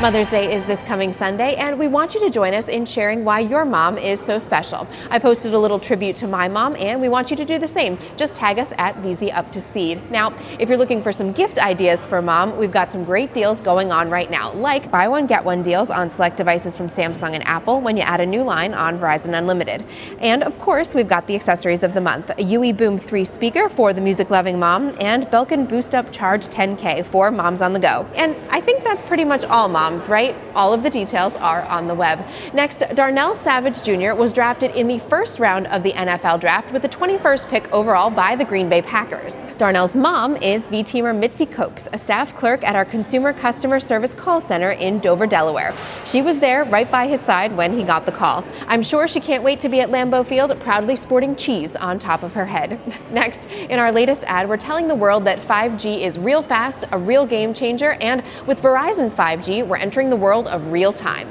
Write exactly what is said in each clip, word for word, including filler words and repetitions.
Mother's Day is this coming Sunday, and we want you to join us in sharing why your mom is so special. I posted a little tribute to my mom, and we want you to do the same. Just tag us at V Z Up to Speed. Now, if you're looking for some gift ideas for mom, we've got some great deals going on right now, like buy one, get one deals on select devices from Samsung and Apple when you add a new line on Verizon Unlimited. And of course, we've got the accessories of the month, a U E Boom three speaker for the music-loving mom, and Belkin Boost Up Charge ten K for moms on the go. And I think that's pretty much all moms, right? All of the details are on the web. Next, Darnell Savage Junior was drafted in the first round of the N F L draft with the twenty-first pick overall by the Green Bay Packers. Darnell's mom is V Teamer Mitzi Copes, a staff clerk at our Consumer Customer Service Call Center in Dover, Delaware. She was there right by his side when he got the call. I'm sure she can't wait to be at Lambeau Field proudly sporting cheese on top of her head. Next, in our latest ad, we're telling the world that five G is real fast, a real game changer, and with Verizon five G, we're entering the world of real time.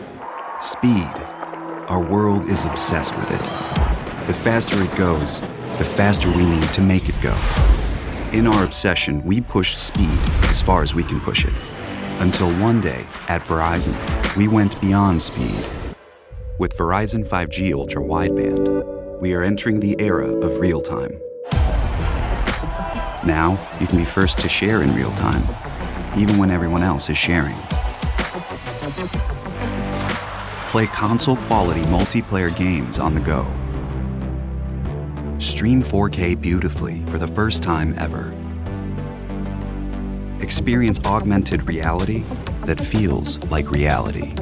Speed. Our world is obsessed with it. The faster it goes, the faster we need to make it go. In our obsession, we push speed as far as we can push it. Until one day, at Verizon, we went beyond speed. With Verizon five G Ultra Wideband, we are entering the era of real time. Now, you can be first to share in real time, even when everyone else is sharing. Play console-quality multiplayer games on the go. Stream four K beautifully for the first time ever. Experience augmented reality that feels like reality.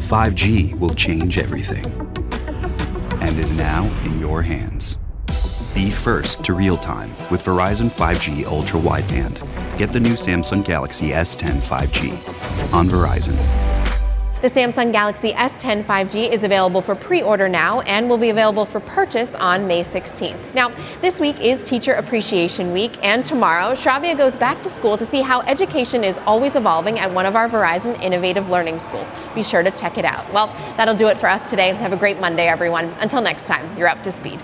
five G will change everything and is now in your hands. Be first to real time with Verizon five G Ultra Wideband. Get the new Samsung Galaxy S ten five G on Verizon. The Samsung Galaxy S ten five G is available for pre-order now and will be available for purchase on May sixteenth. Now, this week is Teacher Appreciation Week, and tomorrow, Shravia goes back to school to see how education is always evolving at one of our Verizon Innovative Learning Schools. Be sure to check it out. Well, that'll do it for us today. Have a great Monday, everyone. Until next time, you're up to speed.